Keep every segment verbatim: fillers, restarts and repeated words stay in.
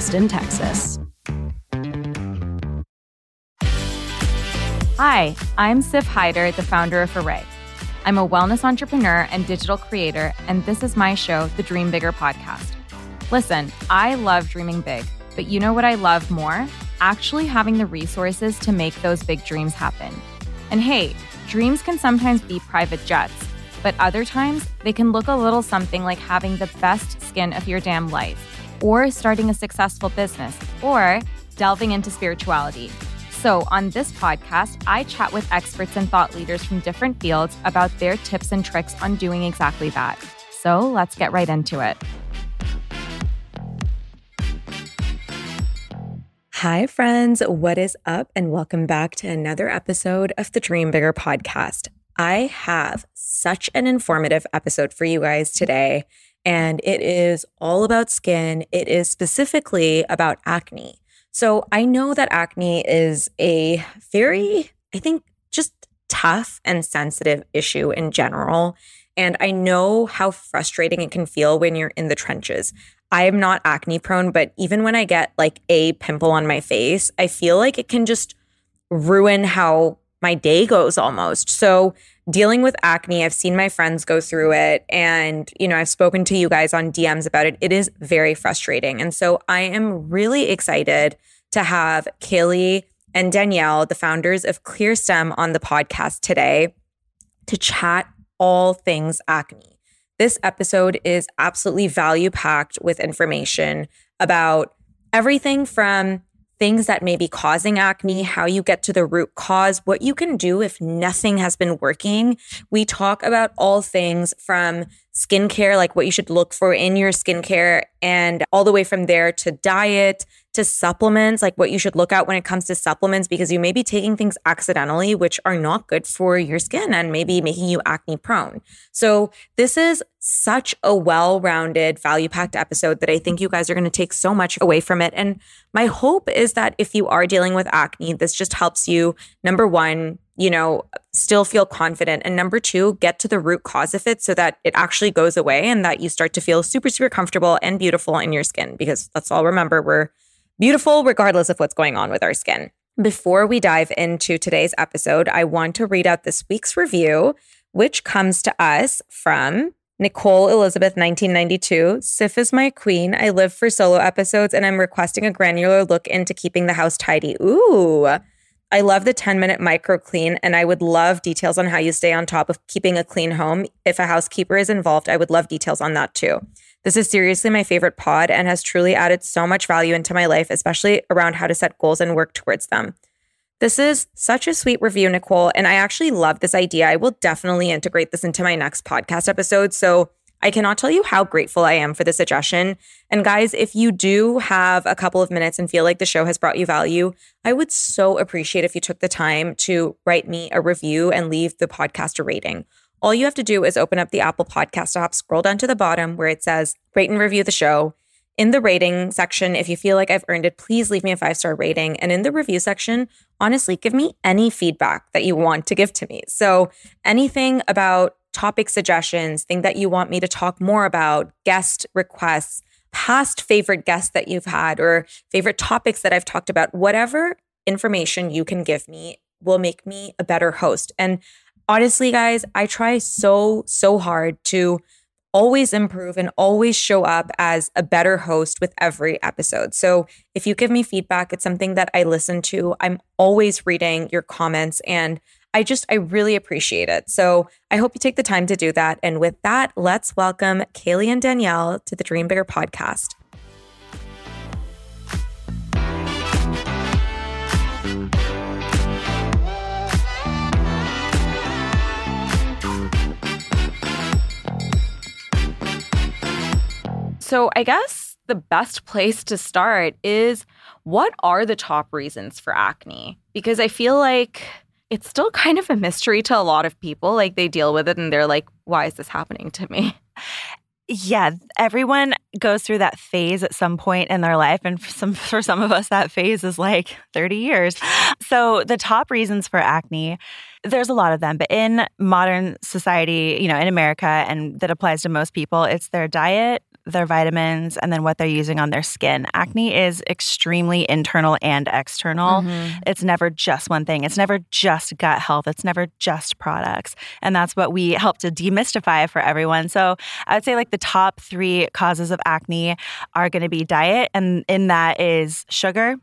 Austin, Texas. Hi, I'm Sif Haider, the founder of Arrae. I'm a wellness entrepreneur and digital creator, and this is my show, The Dream Bigger Podcast. Listen, I love dreaming big, but you know what I love more? Actually having the resources to make those big dreams happen. And hey, dreams can sometimes be private jets, but other times they can look a little something like having the best skin of your damn life, or starting a successful business, or delving into spirituality. So on this podcast, I chat with experts and thought leaders from different fields about their tips and tricks on doing exactly that. So let's get right into it. Hi, friends. What is up? And welcome back to another episode of the Dream Bigger Podcast. I have such an informative episode for you guys today. And it is all about skin. It is specifically about acne. So I know that acne is a very, I think, just tough and sensitive issue in general. And I know how frustrating it can feel when you're in the trenches. I am not acne prone, but even when I get like a pimple on my face, I feel like it can just ruin how my day goes almost. So dealing with acne, I've seen my friends go through it, and you know, I've spoken to you guys on D Ms about it. It is very frustrating. And so I am really excited to have Kayleigh and Danielle, the founders of CLEARSTEM, on the podcast today to chat all things acne. This episode is absolutely value-packed with information about everything from things that may be causing acne, how you get to the root cause, what you can do if nothing has been working. We talk about all things from skincare, like what you should look for in your skincare, and all the way from there to diet, to supplements, like what you should look at when it comes to supplements, because you may be taking things accidentally, which are not good for your skin and maybe making you acne prone. So this is such a well-rounded, value-packed episode that I think you guys are going to take so much away from it. And my hope is that if you are dealing with acne, this just helps you, number one, you know, still feel confident. And number two, get to the root cause of it so that it actually goes away and that you start to feel super, super comfortable and beautiful in your skin, because let's all remember, we're beautiful regardless of what's going on with our skin. Before we dive into today's episode, I want to read out this week's review, which comes to us from Nicole Elizabeth, nineteen ninety-two. Sif is my queen. I live for solo episodes and I'm requesting a granular look into keeping the house tidy. Ooh. I love the ten-minute micro clean, and I would love details on how you stay on top of keeping a clean home. If a housekeeper is involved, I would love details on that too. This is seriously my favorite pod and has truly added so much value into my life, especially around how to set goals and work towards them. This is such a sweet review, Nicole, and I actually love this idea. I will definitely integrate this into my next podcast episode, so I cannot tell you how grateful I am for the suggestion. And guys, if you do have a couple of minutes and feel like the show has brought you value, I would so appreciate if you took the time to write me a review and leave the podcast a rating. All you have to do is open up the Apple Podcast app, scroll down to the bottom where it says rate and review the show. In the rating section, if you feel like I've earned it, please leave me a five-star rating. And in the review section, honestly, give me any feedback that you want to give to me. So anything about topic suggestions, thing that you want me to talk more about, guest requests, past favorite guests that you've had, or favorite topics that I've talked about, whatever information you can give me will make me a better host. And honestly, guys, I try so, so hard to always improve and always show up as a better host with every episode. So if you give me feedback, it's something that I listen to. I'm always reading your comments, and I just, I really appreciate it. So I hope you take the time to do that. And with that, let's welcome Kayleigh and Danielle to the Dream Bigger Podcast. So I guess the best place to start is, what are the top reasons for acne? Because I feel like it's still kind of a mystery to a lot of people. Like, they deal with it and they're like, why is this happening to me? Yeah, everyone goes through that phase at some point in their life. And for some, for some of us, that phase is like thirty years. So the top reasons for acne, there's a lot of them. But in modern society, you know, in America, and that applies to most people, it's their diet, their vitamins, and then what they're using on their skin. Acne is extremely internal and external. Mm-hmm. It's never just one thing. It's never just gut health. It's never just products. And that's what we help to demystify for everyone. So I would say like the top three causes of acne are going to be diet, and in that is sugar.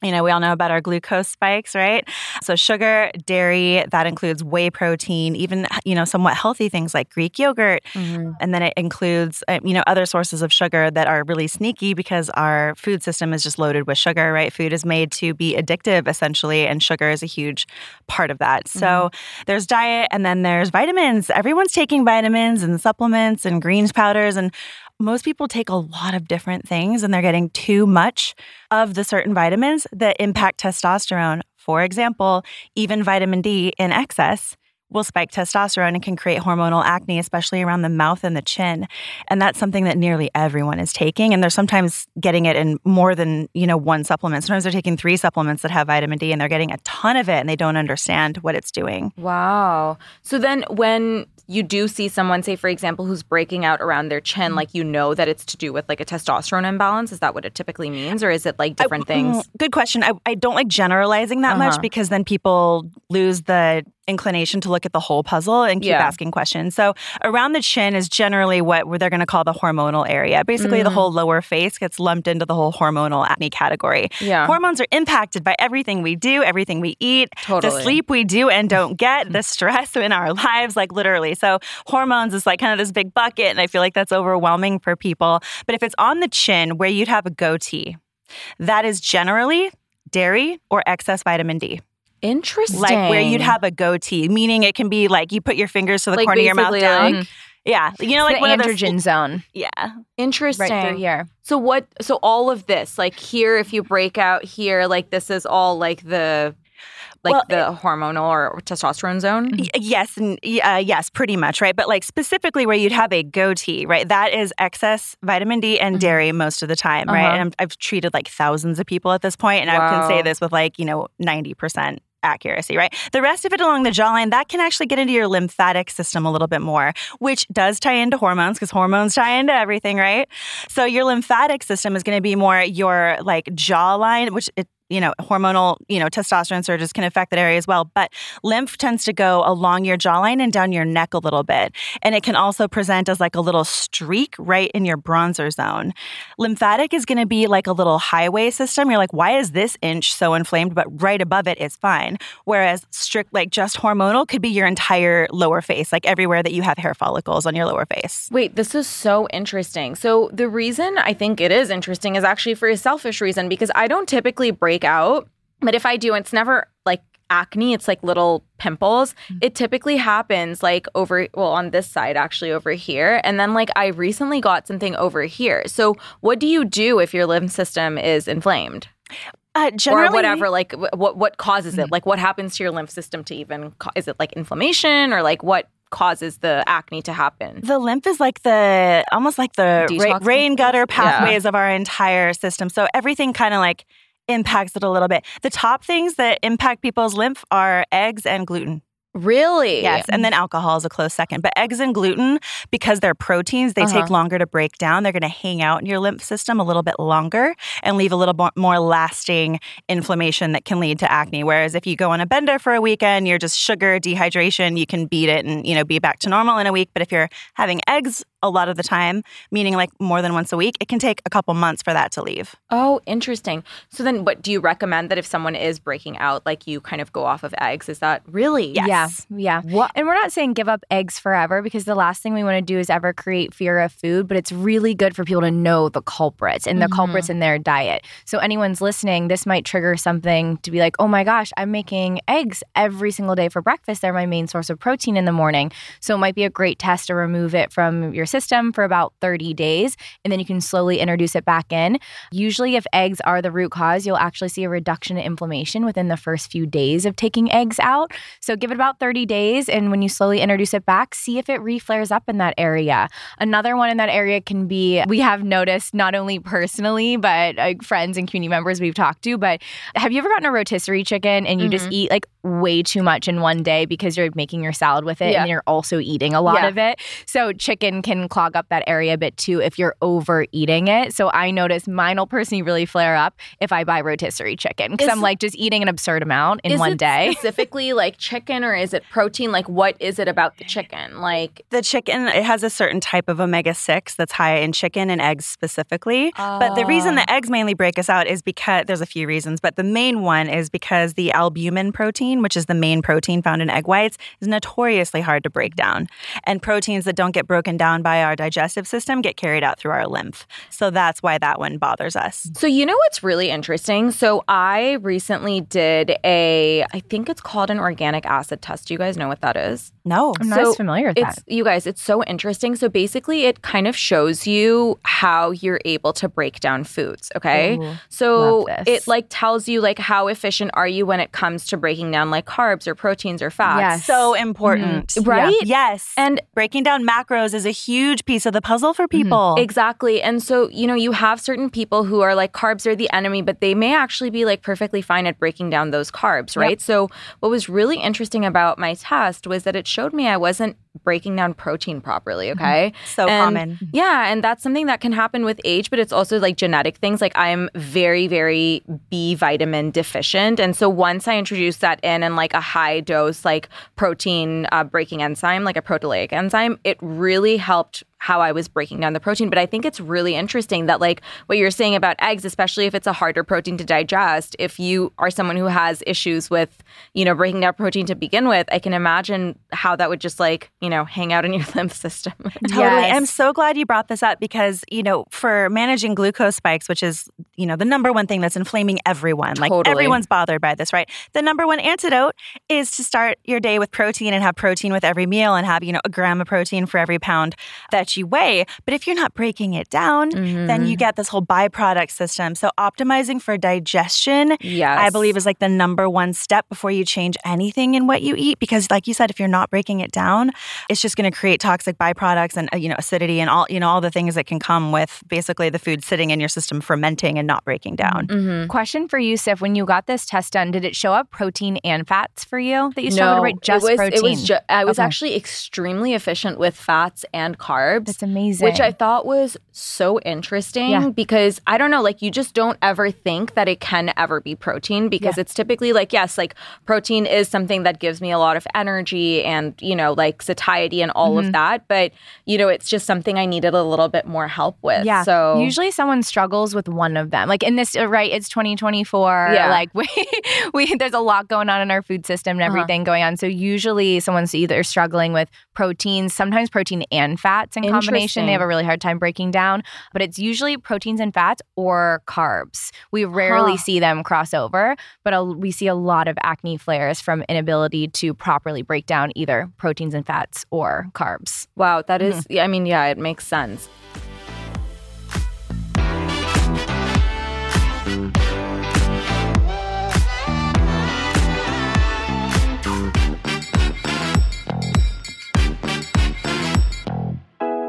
You know, we all know about our glucose spikes, right? So sugar, dairy, that includes whey protein, even, you know, somewhat healthy things like Greek yogurt. Mm-hmm. And then it includes, you know, other sources of sugar that are really sneaky because our food system is just loaded with sugar, right? Food is made to be addictive, essentially, and sugar is a huge part of that. Mm-hmm. So there's diet, and then there's vitamins. Everyone's taking vitamins and supplements and greens powders, and most people take a lot of different things, and they're getting too much of the certain vitamins that impact testosterone. For example, even vitamin D in excess will spike testosterone and can create hormonal acne, especially around the mouth and the chin. And that's something that nearly everyone is taking. And they're sometimes getting it in more than, you know, one supplement. Sometimes they're taking three supplements that have vitamin D, and they're getting a ton of it, and they don't understand what it's doing. Wow. So then when you do see someone, say, for example, who's breaking out around their chin, like, you know that it's to do with like a testosterone imbalance. Is that what it typically means? Or is it like different I, things? Good question. I, I don't like generalizing that uh-huh. much, because then people lose the inclination to look at the whole puzzle and keep yeah. asking questions. So around the chin is generally what they're going to call the hormonal area. Basically, mm. the whole lower face gets lumped into the whole hormonal acne category. Yeah. Hormones are impacted by everything we do, everything we eat, totally. The sleep we do and don't get, the stress in our lives, like literally. So hormones is like kind of this big bucket, and I feel like that's overwhelming for people. But if it's on the chin where you'd have a goatee, that is generally dairy or excess vitamin D. Interesting. Like where you'd have a goatee, meaning it can be like you put your fingers to the like corner of your mouth down. Like, yeah. You know, like the one androgen of those, zone. Yeah. Interesting. Right through here. So what, so all of this, like here, if you break out here, like this is all like the... Like well, the it, hormonal or testosterone zone? Y- yes, and uh, yes, pretty much, right? But like specifically where you'd have a goatee, right? That is excess vitamin D and mm-hmm. dairy most of the time, right? Uh-huh. And I'm, I've treated like thousands of people at this point, and wow. I can say this with like, you know, ninety percent accuracy, right? The rest of it along the jawline, that can actually get into your lymphatic system a little bit more, which does tie into hormones, because hormones tie into everything, right? So your lymphatic system is going to be more your like jawline, which it you know, hormonal, you know, testosterone surges can affect that area as well. But lymph tends to go along your jawline and down your neck a little bit. And it can also present as like a little streak right in your bronzer zone. Lymphatic is going to be like a little highway system. You're like, why is this inch so inflamed? But right above it is fine. Whereas strict, like just hormonal could be your entire lower face, like everywhere that you have hair follicles on your lower face. Wait, this is so interesting. So the reason I think it is interesting is actually for a selfish reason, because I don't typically break out. But if I do, it's never like acne, it's like little pimples. Mm-hmm. It typically happens like over, well, on this side, actually over here. And then like I recently got something over here. So what do you do if your lymph system is inflamed? Uh, generally, or whatever, like what, what causes mm-hmm. it? Like what happens to your lymph system to even, co- is it like inflammation or like what causes the acne to happen? The lymph is like the, almost like the ra- rain gutter pathways yeah. of our entire system. So everything kind of like impacts it a little bit. The top things that impact people's lymph are eggs and gluten. Really? Yes. And then alcohol is a close second. But eggs and gluten, because they're proteins, they uh-huh. take longer to break down. They're going to hang out in your lymph system a little bit longer and leave a little bit more lasting inflammation that can lead to acne. Whereas if you go on a bender for a weekend, you're just sugar, dehydration, you can beat it and, you know, be back to normal in a week. But if you're having eggs a lot of the time, meaning like more than once a week, it can take a couple months for that to leave. Oh, interesting. So then what do you recommend that if someone is breaking out, like you kind of go off of eggs? Is that really? Yes. Yeah. Yes. Yeah. What? And we're not saying give up eggs forever, because the last thing we want to do is ever create fear of food, but it's really good for people to know the culprits and the mm-hmm. culprits in their diet. So anyone's listening, this might trigger something to be like, oh my gosh, I'm making eggs every single day for breakfast. They're my main source of protein in the morning. So it might be a great test to remove it from your system for about thirty days, and then you can slowly introduce it back in. Usually if eggs are the root cause, you'll actually see a reduction in inflammation within the first few days of taking eggs out. So give it about thirty days, and when you slowly introduce it back, see if it re-flares up in that area. Another one in that area can be, we have noticed not only personally, but like friends and community members we've talked to, but have you ever gotten a rotisserie chicken and you mm-hmm. just eat like way too much in one day because you're making your salad with it yeah. and you're also eating a lot yeah. of it? So chicken can clog up that area a bit too if you're overeating it. So I notice mine will personally really flare up if I buy rotisserie chicken, because I'm like just eating an absurd amount in one day. Is it specifically like chicken, or is it protein? Like what is it about the chicken? Like the chicken, it has a certain type of omega six that's high in chicken and eggs specifically. Uh, but the reason the eggs mainly break us out is because there's a few reasons, but the main one is because the albumin protein, which is the main protein found in egg whites, is notoriously hard to break down. And proteins that don't get broken down by our digestive system get carried out through our lymph. So that's why that one bothers us. So you know what's really interesting? So I recently did a, I think it's called an organic acid test. Do you guys know what that is? No. I'm not so as familiar with it's, that. You guys, it's so interesting. So basically it kind of shows you how you're able to break down foods, okay? Ooh, so it like tells you like how efficient are you when it comes to breaking down like carbs or proteins or fats. Yes. So important. Mm-hmm. Right? Yeah. Yes. And breaking down macros is a huge piece of the puzzle for people. Mm-hmm. Exactly. And so, you know, you have certain people who are like carbs are the enemy, but they may actually be like perfectly fine at breaking down those carbs, right? Yep. So what was really interesting about my test was that it showed me I wasn't breaking down protein properly, okay? So and, common. Yeah, and that's something that can happen with age, but it's also like genetic things. Like I'm very, very B vitamin deficient. And so once I introduced that in and like a high dose like protein uh, breaking enzyme, like a proteolytic enzyme, it really helped how I was breaking down the protein. But I think it's really interesting that like what you're saying about eggs, especially if it's a harder protein to digest, if you are someone who has issues with, you know, breaking down protein to begin with, I can imagine how that would just like, you know, hang out in your lymph system. Totally. Yes. I'm so glad you brought this up because, you know, for managing glucose spikes, which is, you know, the number one thing that's inflaming everyone, like totally. Everyone's bothered by this, right? The number one antidote is to start your day with protein and have protein with every meal and have, you know, a gram of protein for every pound that you weigh. But if you're not breaking it down, mm-hmm. then you get this whole byproduct system. So optimizing for digestion, yes. I believe, is like the number one step before you change anything in what you eat. Because like you said, if you're not breaking it down, it's just going to create toxic byproducts and, you know, acidity and all, you know, all the things that can come with basically the food sitting in your system, fermenting and not breaking down. Mm-hmm. Question for you, Sif, when you got this test done, did it show up protein and fats for you that you struggled with? No, just it was, protein. It was ju- I was okay. actually extremely efficient with fats and carbs. That's amazing. Which I thought was so interesting yeah. because I don't know, like you just don't ever think that it can ever be protein because yeah. it's typically like, yes, like protein is something that gives me a lot of energy and, you know, like satiety and all mm-hmm. of that. But, you know, it's just something I needed a little bit more help with. Yeah. So usually someone struggles with one of them. Like in this, right, it's twenty twenty-four. Yeah. Like we, we, there's a lot going on in our food system and everything uh-huh. going on. So usually someone's either struggling with proteins, sometimes protein and fats in combination. They have a really hard time breaking down, but it's usually proteins and fats or carbs. We rarely huh. see them cross over, but a, we see a lot of acne flares from inability to properly break down either proteins and fats or carbs. Wow, that is, mm-hmm. I mean, yeah, it makes sense.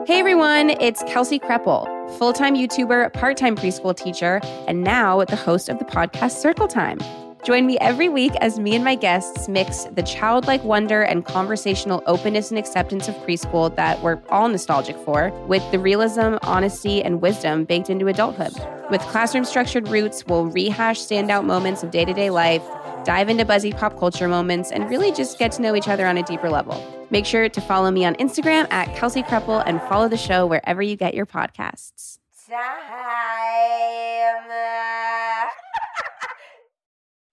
Hey everyone, it's Kelsey Kreppel, full-time YouTuber, part-time preschool teacher, and now the host of the podcast Circle Time. Join me every week as me and my guests mix the childlike wonder and conversational openness and acceptance of preschool that we're all nostalgic for with the realism, honesty, and wisdom baked into adulthood. With classroom-structured roots, we'll rehash standout moments of day-to-day life, dive into buzzy pop culture moments, and really just get to know each other on a deeper level. Make sure to follow me on Instagram at Kelsey Kreppel and follow the show wherever you get your podcasts. Time.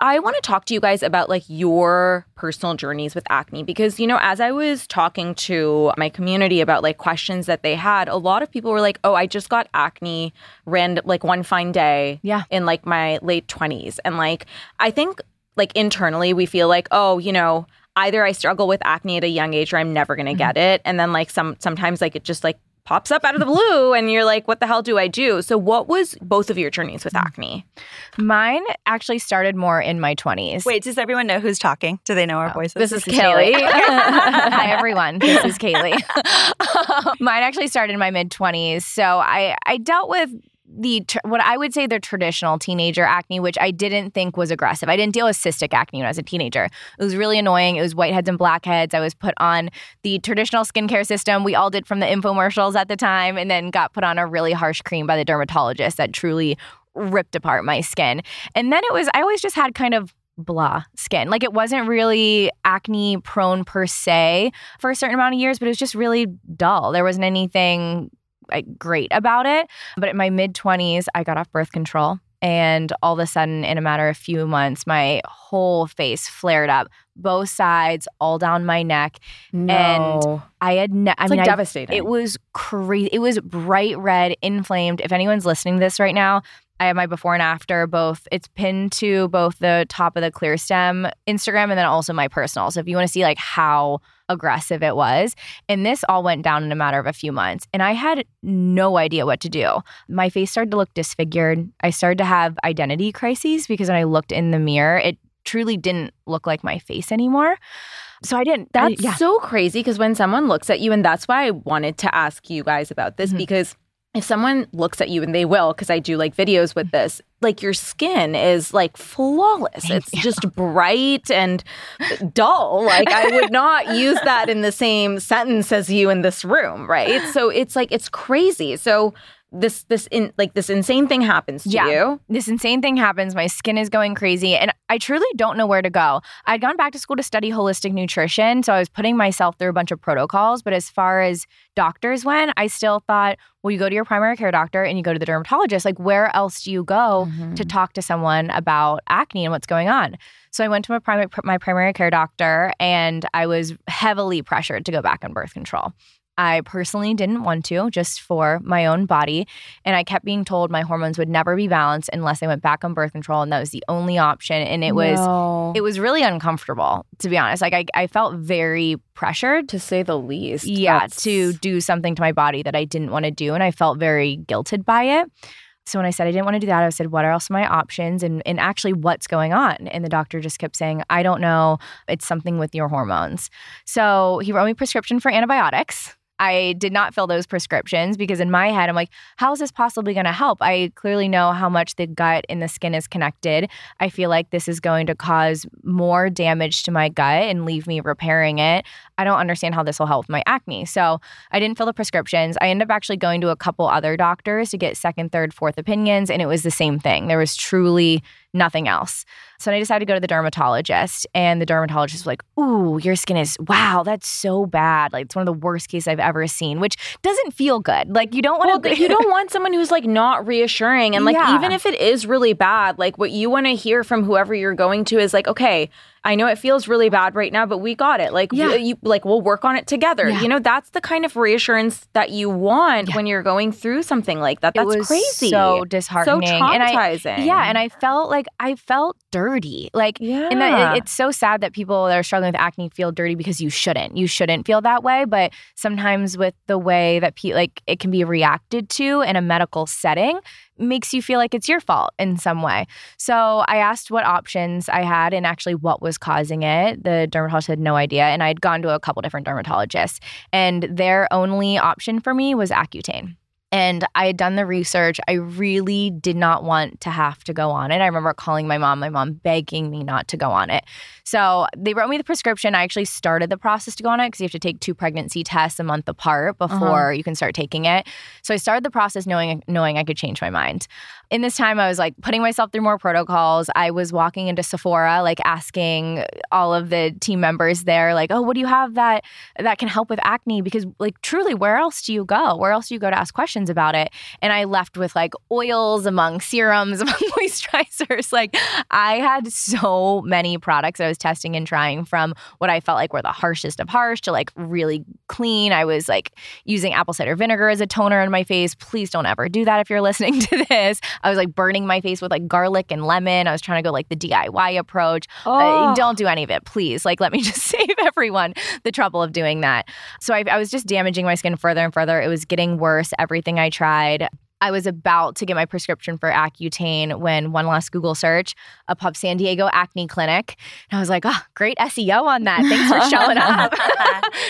I want to talk to you guys about like your personal journeys with acne because, you know, as I was talking to my community about like questions that they had, a lot of people were like, oh, I just got acne random, like one fine day yeah. in like my late twenties. And like, I think like internally we feel like, oh, you know, either I struggle with acne at a young age or I'm never going to mm-hmm. get it. And then like some sometimes like it just like pops up out of the blue and you're like, what the hell do I do? So what was both of your journeys with acne? Mine actually started more in my twenties. Wait, does everyone know who's talking? Do they know our oh, voices? This, this is, is Kayleigh. Kayleigh. Hi, everyone. This is Kayleigh. Mine actually started in my mid-twenties. So I, I dealt with the what I would say the traditional teenager acne, which I didn't think was aggressive. I didn't deal with cystic acne when I was a teenager. It was really annoying. It was whiteheads and blackheads. I was put on the traditional skincare system we all did from the infomercials at the time and then got put on a really harsh cream by the dermatologist that truly ripped apart my skin. And then it was, I always just had kind of blah skin. Like it wasn't really acne prone per se for a certain amount of years, but it was just really dull. There wasn't anything great about it. But in my mid-twenties, I got off birth control. And all of a sudden, in a matter of few months, my whole face flared up, both sides, all down my neck. No. And I had ne- I it's mean, like I, devastating. It was crazy. It was bright red, inflamed. If anyone's listening to this right now, I have my before and after both. It's pinned to both the top of the CLEARSTEM Instagram and then also my personal. So if you want to see like how aggressive it was. And this all went down in a matter of a few months. And I had no idea what to do. My face started to look disfigured. I started to have identity crises because when I looked in the mirror, it truly didn't look like my face anymore. So I didn't. That's I, yeah. so crazy because when someone looks at you, and that's why I wanted to ask you guys about this mm-hmm. because if someone looks at you, and they will, because I do like videos with this, like your skin is like flawless. Thank it's you. Just bright and dull. Like I would not use that in the same sentence as you in this room, right? So it's like, it's crazy. So this, this in like this insane thing happens to yeah. you. This insane thing happens. My skin is going crazy. And I truly don't know where to go. I'd gone back to school to study holistic nutrition. So I was putting myself through a bunch of protocols. But as far as doctors went, I still thought, well, you go to your primary care doctor and you go to the dermatologist. Like, where else do you go mm-hmm. to talk to someone about acne and what's going on? So I went to my primary, my primary care doctor and I was heavily pressured to go back on birth control. I personally didn't want to, just for my own body. And I kept being told my hormones would never be balanced unless I went back on birth control. And that was the only option. And it was no. it was really uncomfortable, to be honest. Like I, I felt very pressured. To say the least. Yeah, that's... to do something to my body that I didn't want to do. And I felt very guilted by it. So when I said I didn't want to do that, I said, what are else my options and, and actually what's going on? And the doctor just kept saying, I don't know. It's something with your hormones. So he wrote me a prescription for antibiotics. I did not fill those prescriptions because in my head, I'm like, how is this possibly going to help? I clearly know how much the gut and the skin is connected. I feel like this is going to cause more damage to my gut and leave me repairing it. I don't understand how this will help my acne. So I didn't fill the prescriptions. I ended up actually going to a couple other doctors to get second, third, fourth opinions. And it was the same thing. There was truly nothing else. So I decided to go to the dermatologist and the dermatologist was like, ooh, your skin is, wow, that's so bad. Like it's one of the worst cases I've ever seen, which doesn't feel good. Like you don't want to, well, you don't want someone who's like not reassuring. And like, yeah. even if it is really bad, like what you want to hear from whoever you're going to is like, okay, I know it feels really bad right now, but we got it. Like, yeah. we, you, like we'll work on it together. Yeah. You know, that's the kind of reassurance that you want yeah. when you're going through something like that. That's it was crazy. So disheartening. So traumatizing. And I, yeah. And I felt like I felt dirty. Like, yeah. and that, it, it's so sad that people that are struggling with acne feel dirty because you shouldn't. You shouldn't feel that way. But sometimes with the way that pe- like it can be reacted to in a medical setting, makes you feel like it's your fault in some way. So I asked what options I had and actually what was causing it. The dermatologist had no idea. And I'd gone to a couple different dermatologists and their only option for me was Accutane. And I had done the research. I really did not want to have to go on it. I remember calling my mom, my mom begging me not to go on it. So they wrote me the prescription. I actually started the process to go on it because you have to take two pregnancy tests a month apart before uh-huh. you can start taking it. So I started the process knowing knowing I could change my mind. In this time, I was like putting myself through more protocols. I was walking into Sephora, like asking all of the team members there, like, oh, what do you have that that can help with acne? Because like truly, where else do you go? Where else do you go to ask questions? questions about it. And I left with like oils among serums, among moisturizers. Like I had so many products I was testing and trying, from what I felt like were the harshest of harsh to like really clean. I was like using apple cider vinegar as a toner in my face. Please don't ever do that if you're listening to this. I was like burning my face with like garlic and lemon. I was trying to go like the D I Y approach. Oh. Uh, don't do any of it, please. Like let me just save everyone the trouble of doing that. So I, I was just damaging my skin further and further. It was getting worse, everything I tried. I was about to get my prescription for Accutane when one last Google search, up popped San Diego Acne Clinic. And I was like, oh, great S E O on that. Thanks for showing up.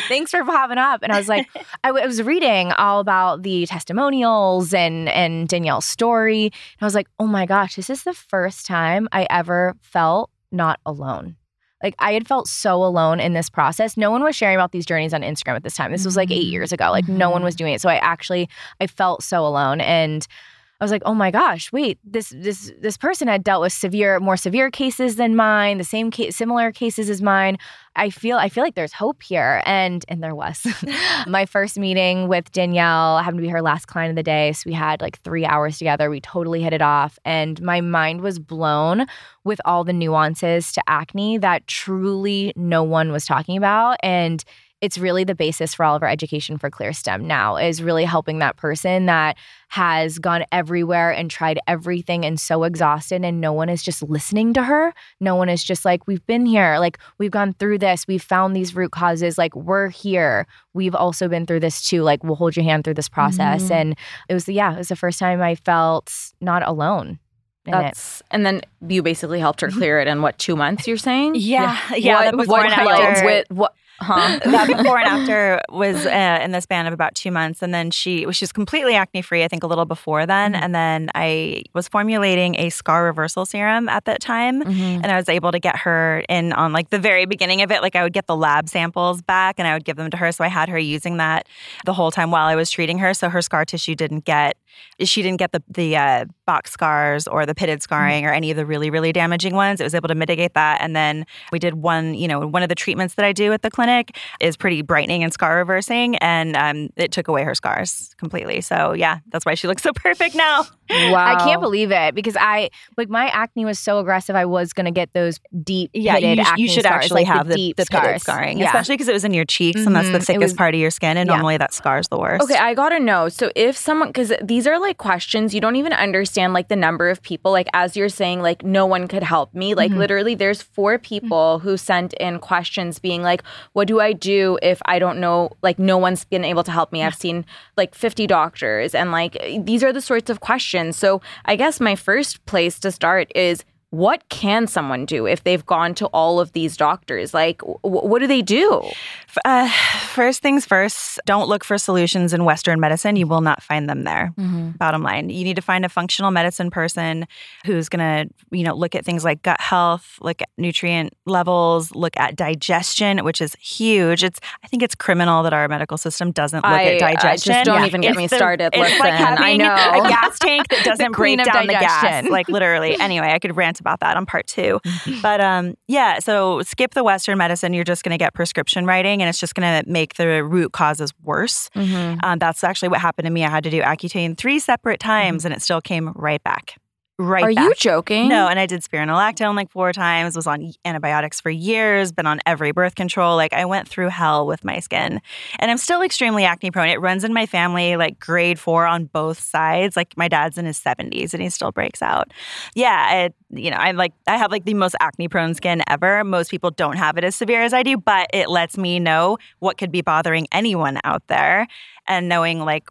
Thanks for popping up. And I was like, I, w- I was reading all about the testimonials and, and Danielle's story. And I was like, oh my gosh, this is the first time I ever felt not alone. Like I had felt so alone in this process. No one was sharing about these journeys on Instagram at this time. This was like eight years ago. Like mm-hmm. no one was doing it. So I actually, I felt so alone. And I was like, oh my gosh, wait, this this this person had dealt with severe, more severe cases than mine, the same case, similar cases as mine. I feel I feel like there's hope here. And and there was. My first meeting with Danielle happened to be her last client of the day. So we had like three hours together. We totally hit it off. And my mind was blown with all the nuances to acne that truly no one was talking about. And it's really the basis for all of our education for ClearStem now, is really helping that person that has gone everywhere and tried everything and so exhausted, and no one is just listening to her. No one is just like, we've been here. Like, we've gone through this. We've found these root causes. Like, we're here. We've also been through this too. Like, we'll hold your hand through this process. Mm-hmm. And it was, yeah, it was the first time I felt not alone. That's, and then you basically helped her clear it in, what, two months, you're saying? Yeah. Yeah. yeah what, before what, and after. With, what, huh? That before and after was uh, in the span of about two months. And then she, she was completely acne-free, I think, a little before then. Mm-hmm. And then I was formulating a scar reversal serum at that time. Mm-hmm. And I was able to get her in on, like, the very beginning of it. Like, I would get the lab samples back and I would give them to her. So I had her using that the whole time while I was treating her. So her scar tissue didn't get, she didn't get the, the uh, box scars or the pitted scarring mm-hmm. or any of the really, really damaging ones. It was able to mitigate that. And then we did one, you know, one of the treatments that I do at the clinic is pretty brightening and scar reversing. And um, it took away her scars completely. So yeah, that's why she looks so perfect now. Wow. I can't believe it, because I, like, my acne was so aggressive. I was going to get those deep yeah, pitted you, acne you should scars, actually like have the, deep the, the pitted scarring, yeah. especially because it was in your cheeks mm-hmm. and that's the thickest was, part of your skin. And yeah. normally that scar's the worst. Okay, I got to know. So if someone, because these are like questions, you don't even understand like the number of people, like as you're saying, like no one could help me. Like mm-hmm. literally there's four people mm-hmm. who sent in questions being like, what do I do if I don't know, like no one's been able to help me. Yeah. I've seen like fifty doctors, and like these are the sorts of questions. So I guess my first place to start is, what can someone do if they've gone to all of these doctors? Like, w- what do they do? Uh, first things first, don't look for solutions in Western medicine. You will not find them there. Mm-hmm. Bottom line, you need to find a functional medicine person who's going to, you know, look at things like gut health, look at nutrient levels, look at digestion, which is huge. It's I think it's criminal that our medical system doesn't look I, at digestion. I just don't yeah. even get it's me the, started. It's listen, like having I know. a gas tank that doesn't break down the gas. Like literally. Anyway, I could rant about that on part two. But um, yeah, so skip the Western medicine. You're just going to get prescription writing, and it's just going to make the root causes worse. Mm-hmm. Um, that's actually what happened to me. I had to do Accutane three separate times, mm-hmm. and it still came right back. Right Are back. you joking? No, and I did spironolactone like four times, was on antibiotics for years, been on every birth control. Like I went through hell with my skin. And I'm still extremely acne prone. It runs in my family, like grade four on both sides. Like my dad's in his seventies and he still breaks out. Yeah, it, you know, I'm like, I have like the most acne prone skin ever. Most people don't have it as severe as I do, but it lets me know what could be bothering anyone out there, and knowing like,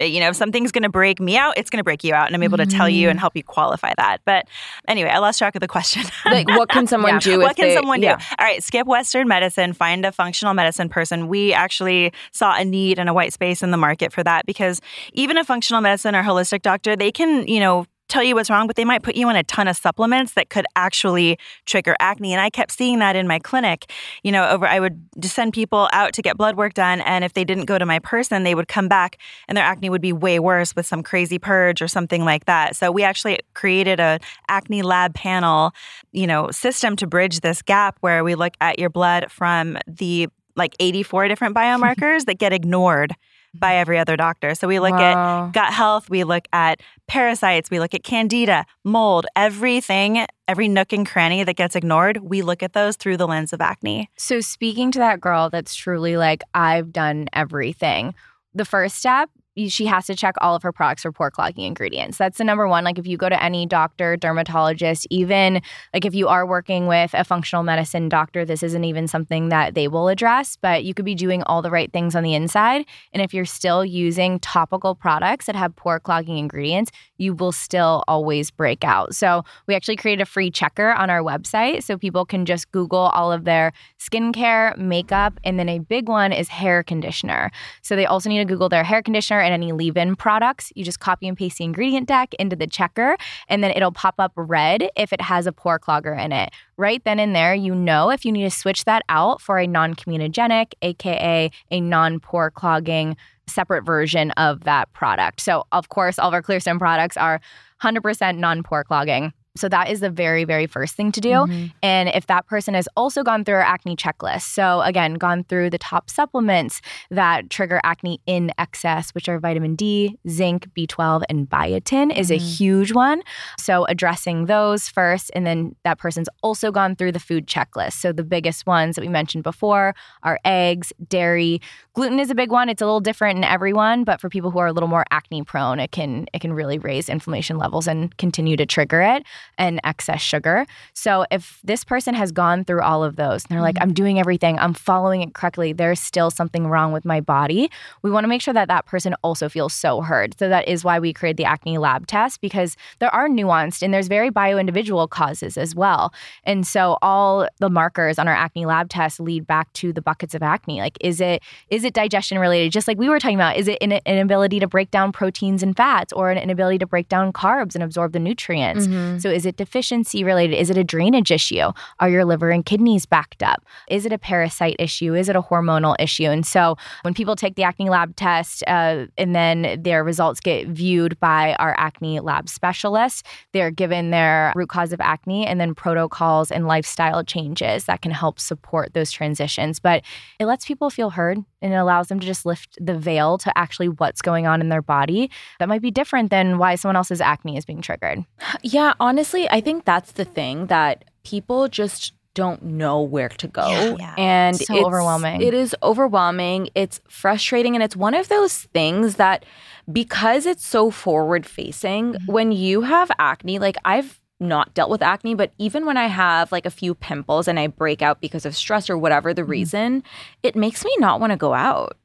you know, if something's going to break me out, it's going to break you out. And I'm able mm-hmm. to tell you and help you qualify that. But anyway, I lost track of the question. Like, what can someone yeah. do? What if can they, someone do? Yeah. All right. Skip Western medicine. Find a functional medicine person. We actually saw a need and a white space in the market for that, because even a functional medicine or holistic doctor, they can, you know, tell you what's wrong, but they might put you on a ton of supplements that could actually trigger acne. And I kept seeing that in my clinic. You know, over I would just send people out to get blood work done, and if they didn't go to my person, they would come back and their acne would be way worse with some crazy purge or something like that. So we actually created a acne lab panel, you know, system to bridge this gap, where we look at your blood from the like eighty-four different biomarkers that get ignored by every other doctor. So we look wow. at gut health, we look at parasites, we look at candida, mold, everything, every nook and cranny that gets ignored, we look at those through the lens of acne. So speaking to that girl that's truly like, I've done everything, the first step, she has to check all of her products for pore clogging ingredients. That's the number one. Like if you go to any doctor, dermatologist, even like if you are working with a functional medicine doctor, this isn't even something that they will address, but you could be doing all the right things on the inside. And if you're still using topical products that have pore clogging ingredients, you will still always break out. So we actually created a free checker on our website so people can just Google all of their skincare, makeup, and then a big one is hair conditioner. So they also need to Google their hair conditioner and any leave-in products. You just copy and paste the ingredient deck into the checker, and then it'll pop up red if it has a pore clogger in it. Right then and there, you know if you need to switch that out for a non-comedogenic, aka a non-pore clogging separate version of that product. So, of course, all of our ClearStem products are one hundred percent non-pore clogging. So that is the very, very first thing to do. Mm-hmm. And if that person has also gone through our acne checklist, so again, gone through the top supplements that trigger acne in excess, which are vitamin D, zinc, B twelve, and biotin is mm-hmm. a huge one. So addressing those first, and then that person's also gone through the food checklist. So the biggest ones that we mentioned before are eggs, dairy. Gluten is a big one. It's a little different in everyone, but for people who are a little more acne prone, it can it can really raise inflammation levels and continue to trigger it. And excess sugar. So if this person has gone through all of those and they're like, I'm doing everything, I'm following it correctly, there's still something wrong with my body, we want to make sure that that person also feels so heard. So that is why we created the acne lab test, because there are nuanced and there's very bio-individual causes as well. And so all the markers on our acne lab test lead back to the buckets of acne. Like, is it is it digestion related? Just like we were talking about, is it an inability to break down proteins and fats, or an inability to break down carbs and absorb the nutrients? Mm-hmm. So is it deficiency related? Is it a drainage issue? Are your liver and kidneys backed up? Is it a parasite issue? Is it a hormonal issue? And so when people take the acne lab test uh, and then their results get viewed by our acne lab specialists, they're given their root cause of acne and then protocols and lifestyle changes that can help support those transitions. But it lets people feel heard, and it allows them to just lift the veil to actually what's going on in their body that might be different than why someone else's acne is being triggered. Yeah, honestly. Honestly, I think that's the thing, that people just don't know where to go. Yeah, yeah. And so it's overwhelming. It is overwhelming. It's frustrating. And it's one of those things that, because it's so forward facing, mm-hmm. when you have acne, like I've not dealt with acne, but even when I have like a few pimples and I break out because of stress or whatever the mm-hmm. reason, it makes me not want to go out.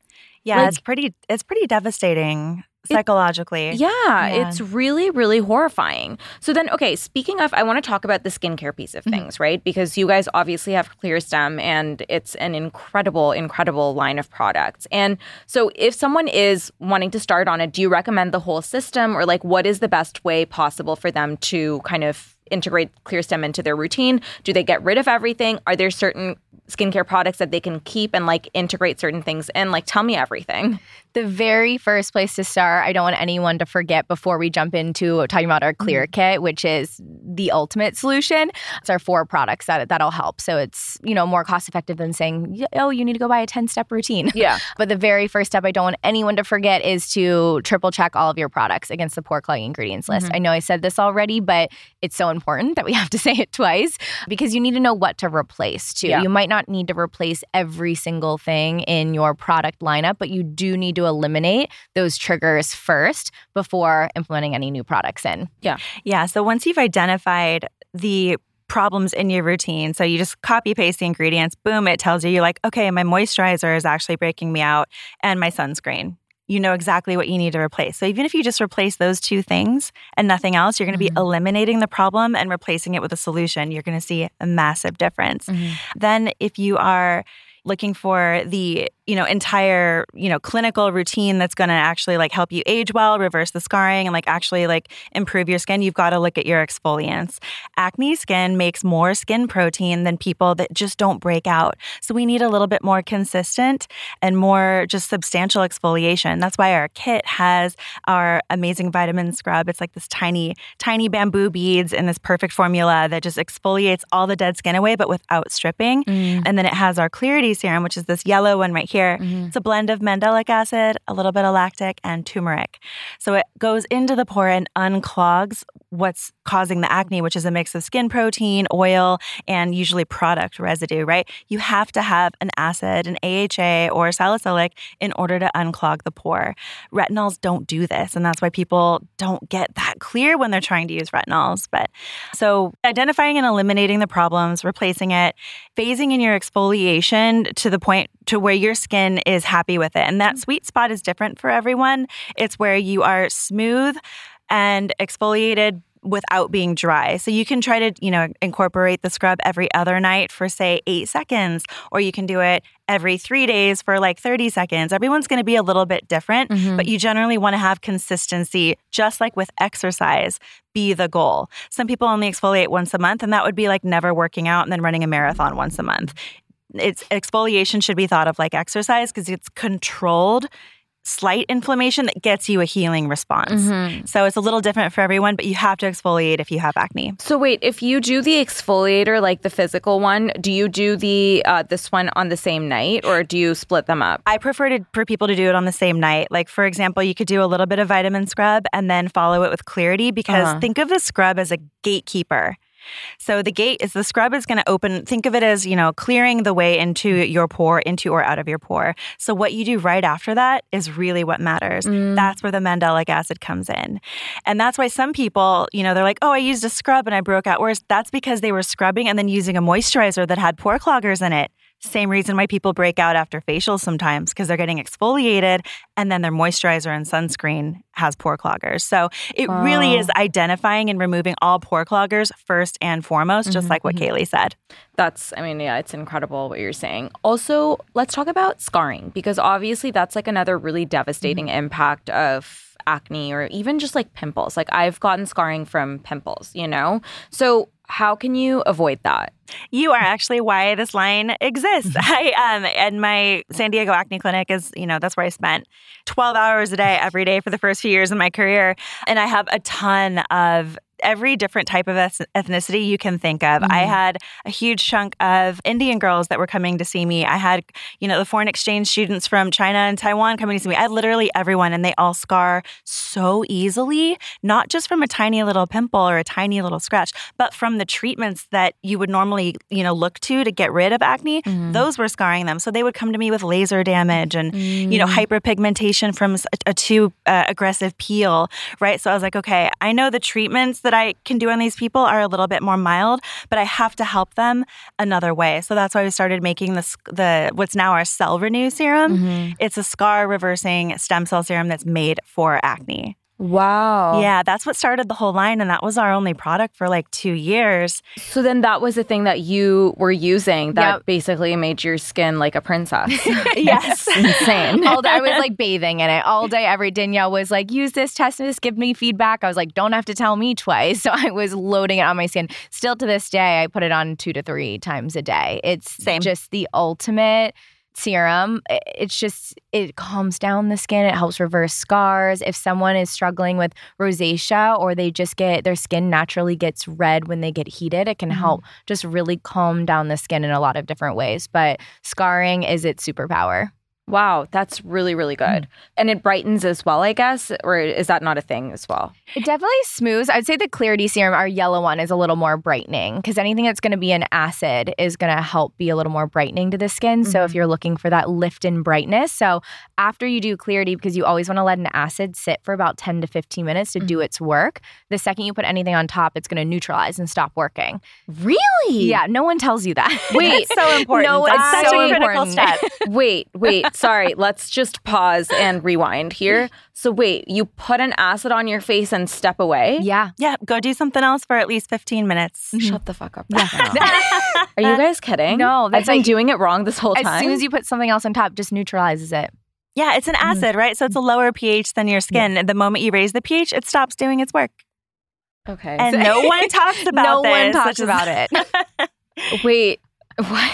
Yeah, like, it's pretty, it's pretty devastating. Psychologically. It, yeah, yeah, it's really, really horrifying. So then, okay, speaking of, I want to talk about the skincare piece of things, mm-hmm. right? Because you guys obviously have ClearStem, and it's an incredible, incredible line of products. And so if someone is wanting to start on it, do you recommend the whole system, or like what is the best way possible for them to kind of integrate ClearStem into their routine? Do they get rid of everything? Are there certain skincare products that they can keep and like integrate certain things in? Like, tell me everything. The very first place to start, I don't want anyone to forget before we jump into talking about our Clear Kit, which is the ultimate solution. It's our four products that, that'll help. So it's, you know, more cost effective than saying, oh, you need to go buy a ten-step routine. Yeah. But the very first step I don't want anyone to forget is to triple check all of your products against the pore clogging ingredients list. Mm-hmm. I know I said this already, but it's so important that we have to say it twice, because you need to know what to replace too. Yeah. You might not need to replace every single thing in your product lineup, but you do need to eliminate those triggers first before implementing any new products in. Yeah. Yeah. So once you've identified the problems in your routine, so you just copy paste the ingredients, boom, it tells you, you're like, okay, my moisturizer is actually breaking me out and my sunscreen. You know exactly what you need to replace. So even if you just replace those two things and nothing else, you're going to mm-hmm. be eliminating the problem and replacing it with a solution. You're going to see a massive difference. Mm-hmm. Then if you are looking for the, you know, entire, you know, clinical routine that's going to actually like help you age well, reverse the scarring, and like actually like improve your skin, you've got to look at your exfoliants. Acne skin makes more skin protein than people that just don't break out. So we need a little bit more consistent and more just substantial exfoliation. That's why our kit has our amazing vitamin scrub. It's like this tiny, tiny bamboo beads in this perfect formula that just exfoliates all the dead skin away, but without stripping. Mm. And then it has our Clarity Serum, which is this yellow one right skincare. Mm-hmm. It's a blend of mandelic acid, a little bit of lactic, and turmeric. So it goes into the pore and unclogs what's causing the acne, which is a mix of skin protein, oil, and usually product residue, right? You have to have an acid, an A H A, or salicylic in order to unclog the pore. Retinols don't do this, and that's why people don't get that clear when they're trying to use retinols. But so identifying and eliminating the problems, replacing it, phasing in your exfoliation to the point to where your skin is happy with it. And that sweet spot is different for everyone. It's where you are smooth and exfoliated without being dry. So you can try to, you know, incorporate the scrub every other night for, say, eight seconds, or you can do it every three days for like thirty seconds. Everyone's going to be a little bit different, mm-hmm. but you generally want to have consistency, just like with exercise, be the goal. Some people only exfoliate once a month, and that would be like never working out and then running a marathon once a month. It's exfoliation should be thought of like exercise because it's controlled slight inflammation that gets you a healing response. Mm-hmm. So it's a little different for everyone, but you have to exfoliate if you have acne. So wait, if you do the exfoliator, like the physical one, do you do the uh, this one on the same night, or do you split them up? I prefer to, for people to do it on the same night. Like, for example, you could do a little bit of vitamin scrub and then follow it with Clarity, because uh-huh. think of the scrub as a gatekeeper. So the gate is the scrub is going to open. Think of it as, you know, clearing the way into your pore, into or out of your pore. So what you do right after that is really what matters. Mm. That's where the mandelic acid comes in. And that's why some people, you know, they're like, oh, I used a scrub and I broke out worse. That's because they were scrubbing and then using a moisturizer that had pore cloggers in it. Same reason why people break out after facials sometimes, because they're getting exfoliated and then their moisturizer and sunscreen has pore cloggers. So it oh. really is identifying and removing all pore cloggers first and foremost, just mm-hmm, like what mm-hmm. Kayleigh said. That's, I mean, yeah, it's incredible what you're saying. Also, let's talk about scarring, because obviously that's like another really devastating mm-hmm. impact of acne, or even just like pimples. Like, I've gotten scarring from pimples, you know? So how can you avoid that? You are actually why this line exists. I um, and my San Diego acne clinic is, you know, that's where I spent twelve hours a day every day for the first few years of my career. And I have a ton of every different type of ethnicity you can think of. Mm-hmm. I had a huge chunk of Indian girls that were coming to see me. I had, you know, the foreign exchange students from China and Taiwan coming to see me. I had literally everyone, and they all scar so easily, not just from a tiny little pimple or a tiny little scratch, but from the treatments that you would normally, you know, look to to get rid of acne. Mm-hmm. Those were scarring them. So they would come to me with laser damage and, mm-hmm. you know, hyperpigmentation from a, a too uh, aggressive peel, right? So I was like, okay, I know the treatments that I can do on these people are a little bit more mild, but I have to help them another way. So that's why we started making this, the what's now our Cell Renew serum. Mm-hmm. It's a scar-reversing stem cell serum that's made for acne. Wow. Yeah, that's what started the whole line, and that was our only product for like two years. So then that was the thing that you were using that yep. basically made your skin like a princess. Yes. Insane. All day, I was like bathing in it all day, every day. Danielle was like, use this, test this, give me feedback. I was like, don't have to tell me twice. So I was loading it on my skin. Still to this day, I put it on two to three times a day. It's Same. just the ultimate serum. It's just, it calms down the skin. It helps reverse scars. If someone is struggling with rosacea, or they just get, their skin naturally gets red when they get heated, it can mm-hmm. help just really calm down the skin in a lot of different ways. But scarring is its superpower. Wow, that's really, really good. Mm. And it brightens as well, I guess, or is that not a thing as well? It definitely smooths. I would say the Clarity serum, our yellow one, is a little more brightening, because anything that's going to be an acid is going to help be a little more brightening to the skin. Mm-hmm. So if you're looking for that lift in brightness, so after you do Clarity, because you always want to let an acid sit for about ten to fifteen minutes to mm-hmm. do its work, the second you put anything on top, it's going to neutralize and stop working. Really? Yeah, no one tells you that. Wait, that's so important. No, it's such so a critical important. step. Wait, wait. Sorry, let's just pause and rewind here. So wait, you put an acid on your face and step away? Yeah. Yeah, go do something else for at least fifteen minutes. Mm-hmm. Shut the fuck up. Yeah. Are you guys kidding? No. That's I've been like, doing it wrong this whole time. As soon as you put something else on top, just neutralizes it. Yeah, it's an acid, mm-hmm. right? So it's a lower pH than your skin. Yeah. The moment you raise the pH, it stops doing its work. Okay. And so, no one talks about no this. No one talks about it. Wait. What?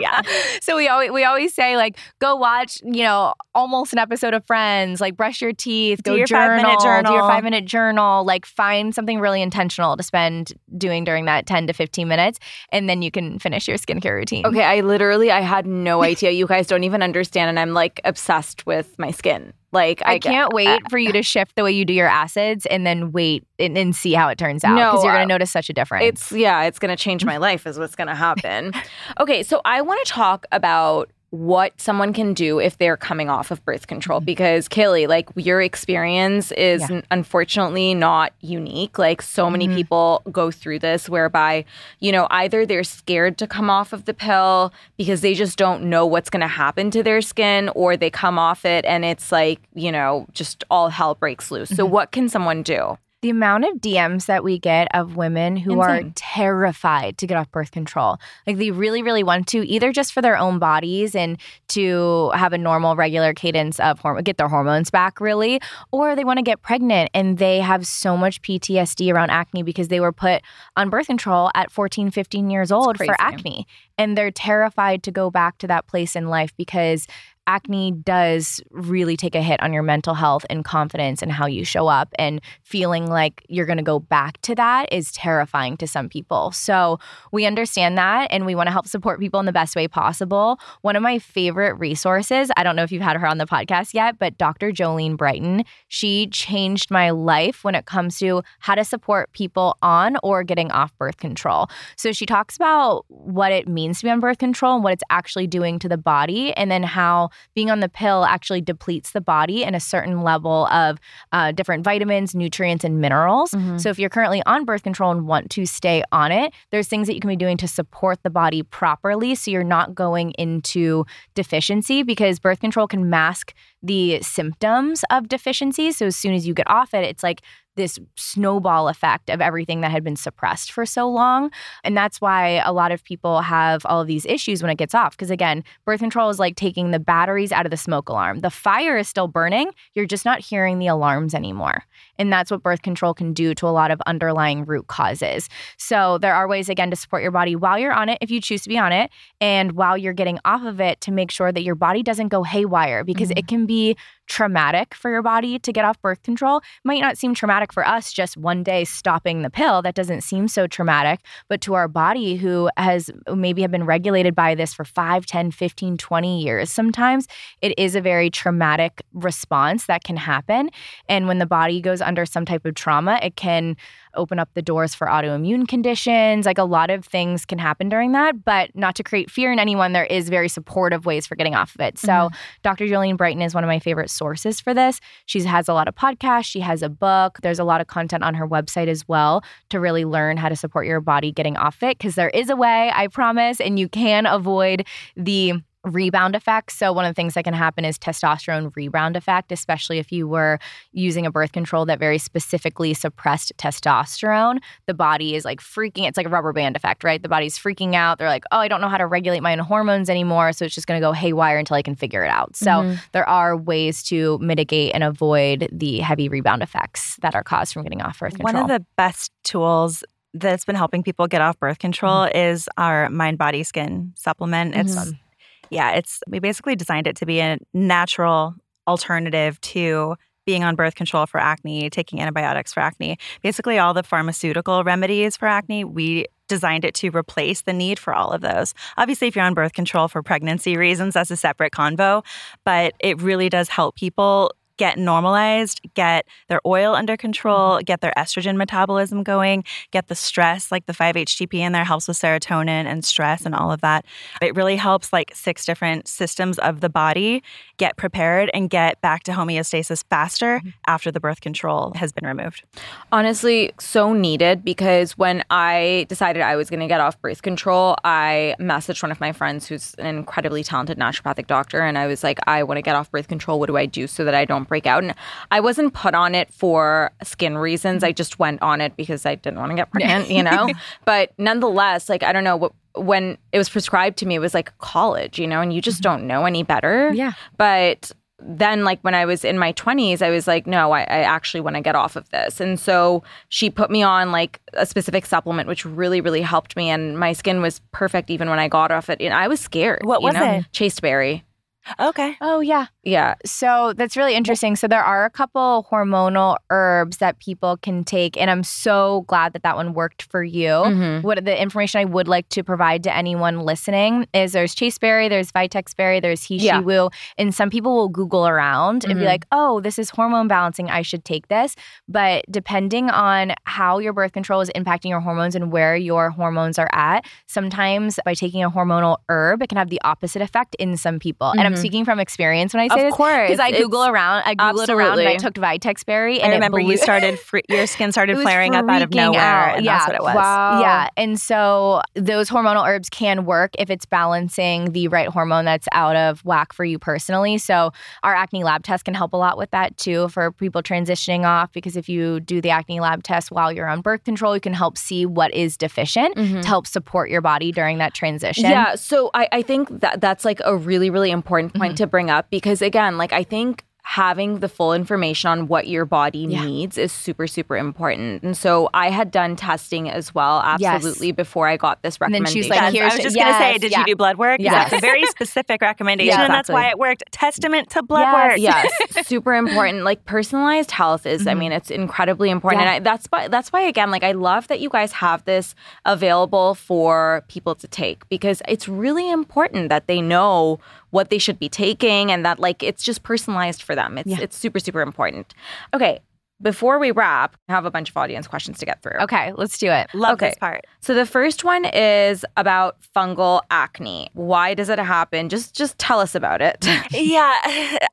Yeah. So we always we always say, like, go watch, you know, almost an episode of Friends, like brush your teeth, go do your journal, five minute journal, do your five minute journal, like find something really intentional to spend doing during that ten to fifteen minutes. And then you can finish your skincare routine. Okay. I literally, I had no idea. You guys don't even understand. And I'm like obsessed with my skin. Like I, I can't get, wait uh, for you to shift the way you do your acids and then wait and, and see how it turns out. Because no, you're going to uh, notice such a difference. It's yeah, it's going to change my life is what's going to happen. Okay, so I want to talk about what someone can do if they're coming off of birth control. Mm-hmm. Because, Kayleigh, like your experience is yeah. n- unfortunately not unique. Like so many mm-hmm. people go through this whereby, you know, either they're scared to come off of the pill because they just don't know what's going to happen to their skin, or they come off it and it's like, you know, just all hell breaks loose. Mm-hmm. So what can someone do? The amount of D Ms that we get of women who Insane. Are terrified to get off birth control, like they really, really want to, either just for their own bodies and to have a normal, regular cadence of hormone, get their hormones back really, or they want to get pregnant and they have so much P T S D around acne because they were put on birth control at fourteen, fifteen years old for acne. And they're terrified to go back to that place in life because acne does really take a hit on your mental health and confidence and how you show up, and feeling like you're going to go back to that is terrifying to some people. So we understand that and we want to help support people in the best way possible. One of my favorite resources, I don't know if you've had her on the podcast yet, but Doctor Jolene Brighton, she changed my life when it comes to how to support people on or getting off birth control. So she talks about what it means to be on birth control and what it's actually doing to the body, and then how being on the pill actually depletes the body in a certain level of uh, different vitamins, nutrients, and minerals. Mm-hmm. So if you're currently on birth control and want to stay on it, there's things that you can be doing to support the body properly so you're not going into deficiency, because birth control can mask the symptoms of deficiency. So as soon as you get off it, it's like this snowball effect of everything that had been suppressed for so long. And that's why a lot of people have all of these issues when it gets off. Because again, birth control is like taking the batteries out of the smoke alarm. The fire is still burning. You're just not hearing the alarms anymore. And that's what birth control can do to a lot of underlying root causes. So there are ways, again, to support your body while you're on it, if you choose to be on it, and while you're getting off of it, to make sure that your body doesn't go haywire, because mm-hmm. it can be traumatic for your body to get off birth control. It might not seem traumatic for us just one day stopping the pill. That doesn't seem so traumatic. But to our body, who has maybe have been regulated by this for five, ten, fifteen, twenty years, sometimes it is a very traumatic response that can happen. And when the body goes under some type of trauma, it can open up the doors for autoimmune conditions. Like a lot of things can happen during that. But not to create fear in anyone, there is very supportive ways for getting off of it. So mm-hmm. Doctor Jolene Brighton is one of my favorite sources for this. She has a lot of podcasts. She has a book. There's a lot of content on her website as well to really learn how to support your body getting off it, because there is a way, I promise, and you can avoid the rebound effects. So one of the things that can happen is testosterone rebound effect, especially if you were using a birth control that very specifically suppressed testosterone. The body is like freaking, it's like a rubber band effect, right? The body's freaking out. They're like, oh, I don't know how to regulate my own hormones anymore. So it's just going to go haywire until I can figure it out. So mm-hmm. there are ways to mitigate and avoid the heavy rebound effects that are caused from getting off birth control. One of the best tools that's been helping people get off birth control mm-hmm. is our Mind Body Skin supplement. It's mm-hmm. Yeah, it's we basically designed it to be a natural alternative to being on birth control for acne, taking antibiotics for acne. Basically, all the pharmaceutical remedies for acne, we designed it to replace the need for all of those. Obviously, if you're on birth control for pregnancy reasons, that's a separate convo, but it really does help people get normalized, get their oil under control, get their estrogen metabolism going, get the stress, like the five H T P in there helps with serotonin and stress and all of that. It really helps like six different systems of the body get prepared and get back to homeostasis faster mm-hmm. after the birth control has been removed. Honestly, so needed, because when I decided I was going to get off birth control, I messaged one of my friends who's an incredibly talented naturopathic doctor, and I was like, I want to get off birth control. What do I do so that I don't break out? And I wasn't put on it for skin reasons. I just went on it because I didn't want to get pregnant, you know? But nonetheless, like, I don't know what, when it was prescribed to me, it was like college, you know, and you just mm-hmm. don't know any better. Yeah. But then like when I was in my twenties, I was like, no, I, I actually want to get off of this. And so she put me on like a specific supplement, which really, really helped me. And my skin was perfect even when I got off it. And I was scared. What was you know? it? Chasteberry. Okay. Oh, yeah. Yeah. So that's really interesting. So there are a couple hormonal herbs that people can take. And I'm so glad that that one worked for you. Mm-hmm. What the information I would like to provide to anyone listening is there's chasteberry, there's vitexberry, there's he, yeah. she, woo. And some people will Google around mm-hmm. and be like, oh, this is hormone balancing. I should take this. But depending on how your birth control is impacting your hormones and where your hormones are at, sometimes by taking a hormonal herb, it can have the opposite effect in some people. Mm-hmm. And I'm I'm speaking from experience when I say this. Of course. Because I Google around, I Googled around and I took vitexberry. And I remember it blew- you started, fr- your skin started flaring up out of nowhere. Out. And yeah. that's what it was. Wow. Yeah. And so those hormonal herbs can work if it's balancing the right hormone that's out of whack for you personally. So our acne lab test can help a lot with that too for people transitioning off, because if you do the acne lab test while you're on birth control, you can help see what is deficient mm-hmm. to help support your body during that transition. Yeah. So I, I think that that's like a really, really important point mm-hmm. to bring up, because again, like I think having the full information on what your body yeah. needs is super, super important. And so I had done testing as well, absolutely, yes. before I got this recommendation. And then she's like, yes. I was just yes, going to say, did yeah. you do blood work? Yes. That's a very specific recommendation, yeah, exactly. and that's why it worked. Testament to blood yes. work. Yes, super important. Like personalized health is, mm-hmm. I mean, it's incredibly important. Yeah. And I, that's, why, that's why, again, like I love that you guys have this available for people to take, because it's really important that they know what they should be taking, and that like it's just personalized for them. It's yeah. it's super, super important. Okay, before we wrap, I have a bunch of audience questions to get through. Okay, let's do it. Love okay. this part. So the first one is about fungal acne. Why does it happen? Just just tell us about it. yeah,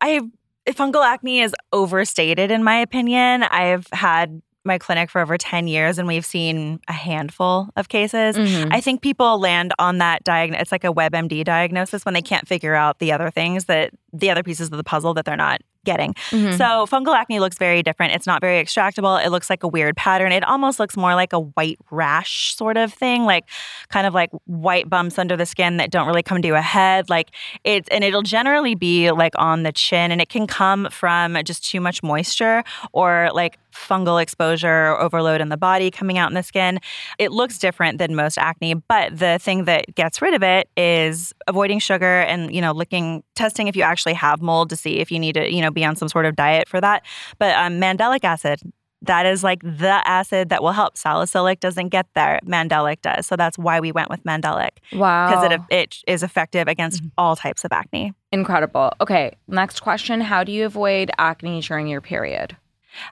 I fungal acne is overstated in my opinion. I've had my clinic for over ten years and we've seen a handful of cases. Mm-hmm. I think people land on that diagnosis. It's like a WebMD diagnosis when they can't figure out the other things that the other pieces of the puzzle that they're not getting. Mm-hmm. So fungal acne looks very different. It's not very extractable. It looks like a weird pattern. It almost looks more like a white rash sort of thing, like kind of like white bumps under the skin that don't really come to a head. Like it's, and it'll generally be like on the chin, and it can come from just too much moisture or like fungal exposure or overload in the body coming out in the skin. It looks different than most acne, but the thing that gets rid of it is avoiding sugar and, you know, looking, testing if you actually have mold to see if you need to, you know, be on some sort of diet for that. But um, mandelic acid, that is like the acid that will help. Salicylic doesn't get there. Mandelic does. So that's why we went with mandelic. Wow. Because it, it is effective against all types of acne. Incredible. Okay. Next question. How do you avoid acne during your period?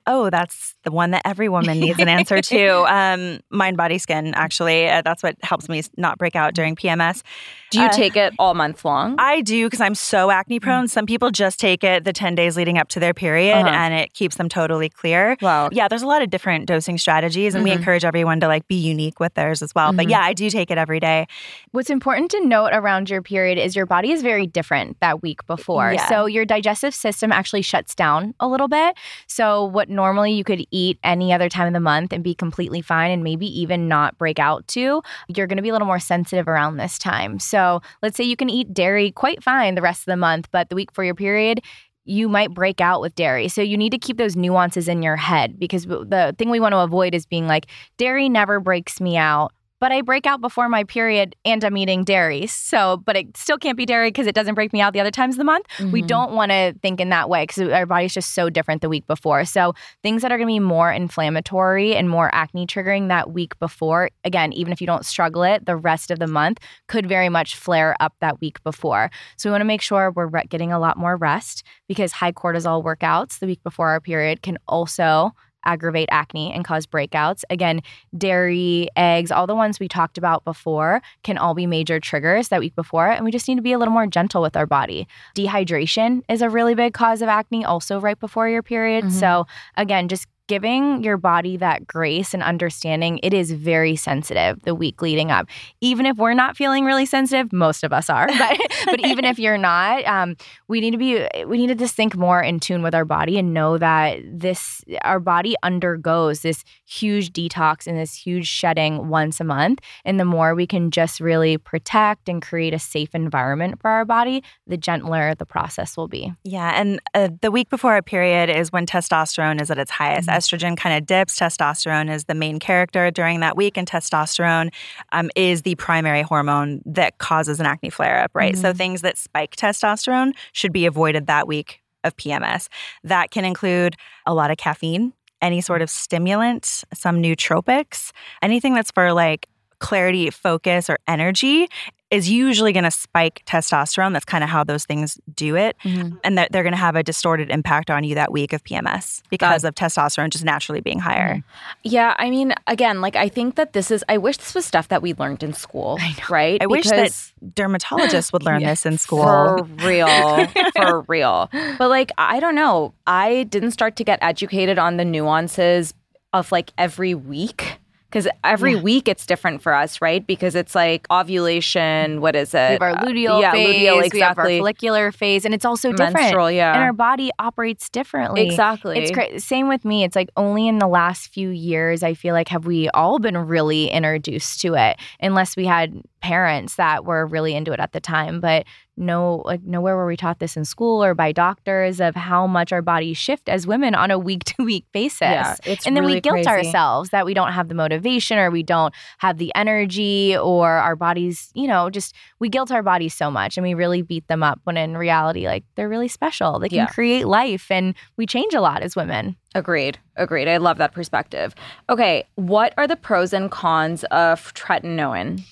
Oh, that's the one that every woman needs an answer to. Um, mind, body, skin, actually. Uh, that's what helps me not break out during P M S. Do you uh, take it all month long? I do, because I'm so acne prone. Mm. Some people just take it the ten days leading up to their period uh-huh. and it keeps them totally clear. Wow. Yeah, there's a lot of different dosing strategies and mm-hmm. we encourage everyone to like be unique with theirs as well. Mm-hmm. But yeah, I do take it every day. What's important to note around your period is your body is very different that week before. Yeah. So your digestive system actually shuts down a little bit. So what normally you could eat any other time of the month and be completely fine and maybe even not break out to, you're going to be a little more sensitive around this time. So let's say you can eat dairy quite fine the rest of the month, but the week for your period, you might break out with dairy. So you need to keep those nuances in your head, because the thing we want to avoid is being like, dairy never breaks me out, but I break out before my period and I'm eating dairy. So, but it still can't be dairy because it doesn't break me out the other times of the month. Mm-hmm. We don't want to think in that way because our body's just so different the week before. So things that are going to be more inflammatory and more acne triggering that week before, again, even if you don't struggle it, the rest of the month could very much flare up that week before. So we want to make sure we're re- getting a lot more rest, because high cortisol workouts the week before our period can also aggravate acne and cause breakouts. Again, dairy, eggs, all the ones we talked about before can all be major triggers that week before, and we just need to be a little more gentle with our body. Dehydration is a really big cause of acne also right before your period. Mm-hmm. So again, just giving your body that grace and understanding, it is very sensitive the week leading up. Even if we're not feeling really sensitive, most of us are, but but even if you're not, um, we need to be, we need to just think more in tune with our body and know that this, our body undergoes this huge detox and this huge shedding once a month. And the more we can just really protect and create a safe environment for our body, the gentler the process will be. Yeah. And uh, the week before a period is when testosterone is at its highest. Mm-hmm. Estrogen kind of dips. Testosterone is the main character during that week, and testosterone um, is the primary hormone that causes an acne flare-up, right? Mm-hmm. So things that spike testosterone should be avoided that week of P M S. That can include a lot of caffeine, any sort of stimulant, some nootropics, anything that's for like clarity, focus, or energy is usually going to spike testosterone. That's kind of how those things do it. Mm-hmm. And they're, they're going to have a distorted impact on you that week of P M S because God. of testosterone just naturally being higher. Yeah. I mean, again, like I think that this is, I wish this was stuff that we learned in school, I know. right? I because, wish that dermatologists would learn yeah, this in school. For real. For real. But like, I don't know. I didn't start to get educated on the nuances of like every week. Because every yeah. week it's different for us, right? Because it's like ovulation, what is it? We have our luteal uh, yeah, phase, luteal, exactly. we have our follicular phase, and it's also different. Menstrual, yeah. And our body operates differently. Exactly. It's cra- Same with me. It's like only in the last few years, I feel like, have we all been really introduced to it, unless we had parents that were really into it at the time. But no, like nowhere were we taught this in school or by doctors of how much our bodies shift as women on a week-to-week basis. Yeah, it's and then really we guilt crazy. ourselves that we don't have the motivation or we don't have the energy or our bodies, you know, just we guilt our bodies so much and we really beat them up when in reality, like they're really special. They can yeah. create life and we change a lot as women. Agreed. Agreed. I love that perspective. Okay. What are the pros and cons of tretinoin?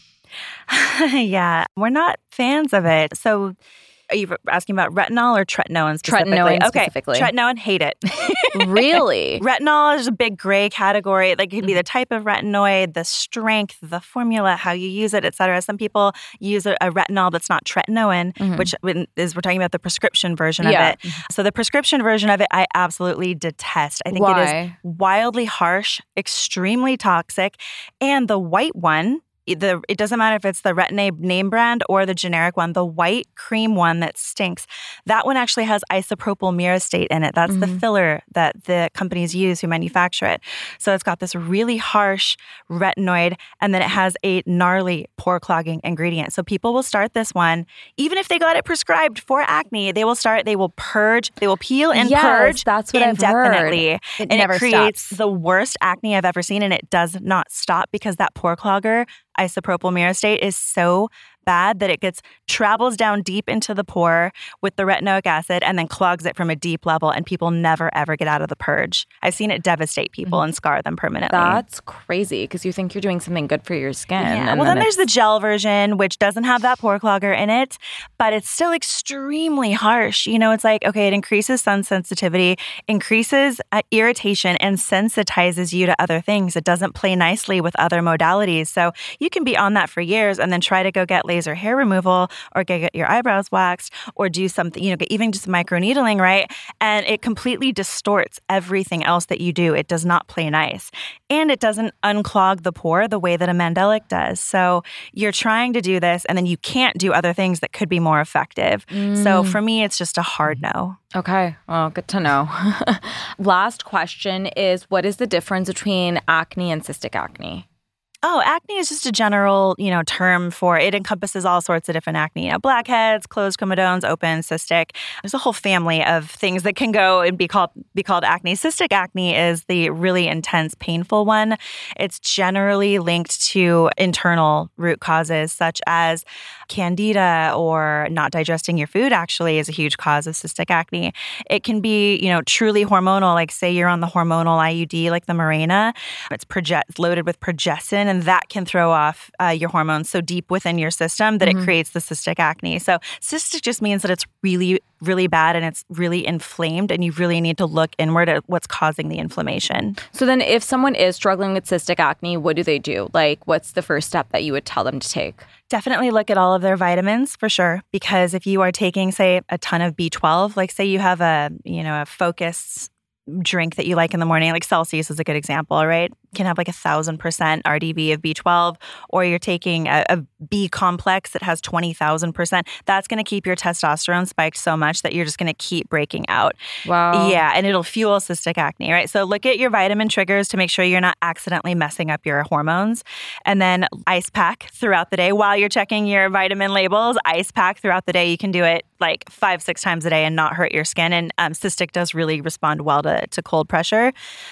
Yeah, we're not fans of it. So are you asking about retinol or tretinoin specifically? Tretinoin okay. specifically. Tretinoin, hate it. Really? Retinol is a big gray category. Like, it could be the type of retinoid, the strength, the formula, how you use it, et cetera. Some people use a, a retinol that's not tretinoin, mm-hmm. which is we're talking about the prescription version yeah. of it. So the prescription version of it, I absolutely detest. I think Why? it is wildly harsh, extremely toxic. And the white one, The, it doesn't matter if it's the Retin-A name brand or the generic one, the white cream one that stinks. That one actually has isopropyl myristate in it. That's mm-hmm. the filler that the companies use who manufacture it. So it's got this really harsh retinoid, and then it has a gnarly pore clogging ingredient. So people will start this one, even if they got it prescribed for acne, they will start, they will purge, they will peel and yes, purge that's what indefinitely. I've heard. It and never it creates stops. the worst acne I've ever seen, and it does not stop because that pore clogger isopropyl myristate is so bad that it gets travels down deep into the pore with the retinoic acid and then clogs it from a deep level, and people never ever get out of the purge. I've seen it devastate people mm-hmm. and scar them permanently. That's crazy because you think you're doing something good for your skin. Yeah. And well, then, then there's the gel version, which doesn't have that pore clogger in it, but it's still extremely harsh. You know, it's like, okay, it increases sun sensitivity, increases uh, irritation, and sensitizes you to other things. It doesn't play nicely with other modalities. So you can be on that for years and then try to go get laid or hair removal, or get your eyebrows waxed, or do something, you know, even just microneedling, right? And it completely distorts everything else that you do. It does not play nice. And it doesn't unclog the pore the way that a Mandelic does. So you're trying to do this, and then you can't do other things that could be more effective. Mm. So for me, it's just a hard no. Okay. Well, good to know. Last question is, what is the difference between acne and cystic acne? Oh, acne is just a general, you know, term for it. Encompasses all sorts of different acne, you know, blackheads, closed comedones, open, cystic. There's a whole family of things that can go and be called be called acne. Cystic acne is the really intense, painful one. It's generally linked to internal root causes such as candida or not digesting your food. Actually, is a huge cause of cystic acne. It can be, you know, truly hormonal. Like say you're on the hormonal I U D, like the Mirena. It's proge- loaded with progestin. And that can throw off uh, your hormones so deep within your system that mm-hmm. it creates the cystic acne. So cystic just means that it's really, really bad and it's really inflamed, and you really need to look inward at what's causing the inflammation. So then if someone is struggling with cystic acne, what do they do? Like, what's the first step that you would tell them to take? Definitely look at all of their vitamins for sure, because if you are taking, say, a ton of B twelve, like say you have a, you know, a focus drink that you like in the morning, like Celsius is a good example, right? Can have like a thousand percent R D B of B twelve, or you're taking a, a B complex that has twenty thousand percent. That's going to keep your testosterone spiked so much that you're just going to keep breaking out. Wow. Yeah. And it'll fuel cystic acne, right? So look at your vitamin triggers to make sure you're not accidentally messing up your hormones. And then ice pack throughout the day while you're checking your vitamin labels, ice pack throughout the day. You can do it like five, six times a day and not hurt your skin. And um, cystic does really respond well to, to cold pressure.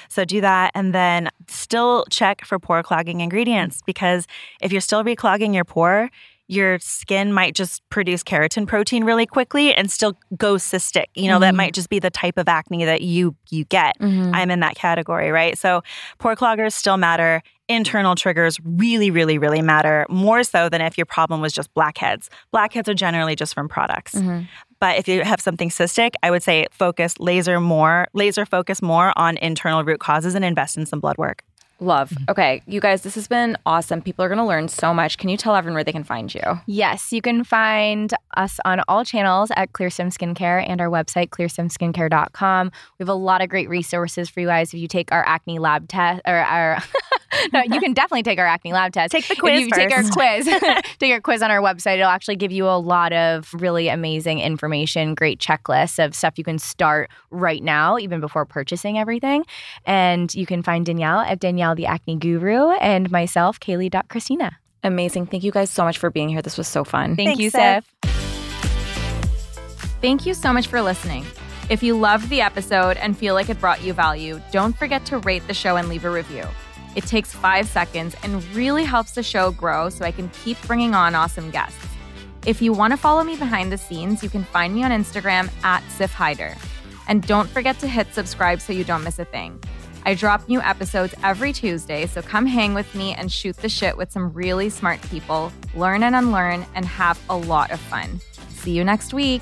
So do that. And then still check for pore clogging ingredients, because if you're still reclogging your pore, your skin might just produce keratin protein really quickly and still go cystic. You know, mm-hmm. that might just be the type of acne that you you get. Mm-hmm. I'm in that category, right? So pore cloggers still matter. Internal triggers really, really, really matter, more so than if your problem was just blackheads. Blackheads are generally just from products. Mm-hmm. But if you have something cystic, I would say focus, laser more, laser focus more on internal root causes and invest in some blood work. Love. Okay, you guys, this has been awesome. People are going to learn so much. Can you tell everyone where they can find you? Yes, you can find us on all channels at ClearStem Skincare and our website, clear stem skincare dot com. We have a lot of great resources for you guys. If you take our acne lab test, or our... no, you can definitely take our acne lab test. Take the quiz if you first. Take our quiz. Take our quiz on our website. It'll actually give you a lot of really amazing information, great checklists of stuff you can start right now, even before purchasing everything. And you can find Danielle at Danielle the Acne Guru and myself, Kayleigh dot Christina. Amazing. Thank you guys so much for being here. This was so fun. Thank Thanks, you, Sif. Thank you so much for listening. If you loved the episode and feel like it brought you value, don't forget to rate the show and leave a review. It takes five seconds and really helps the show grow so I can keep bringing on awesome guests. If you want to follow me behind the scenes, you can find me on Instagram at Sif Haider. And don't forget to hit subscribe so you don't miss a thing. I drop new episodes every Tuesday, so come hang with me and shoot the shit with some really smart people, learn and unlearn, and have a lot of fun. See you next week.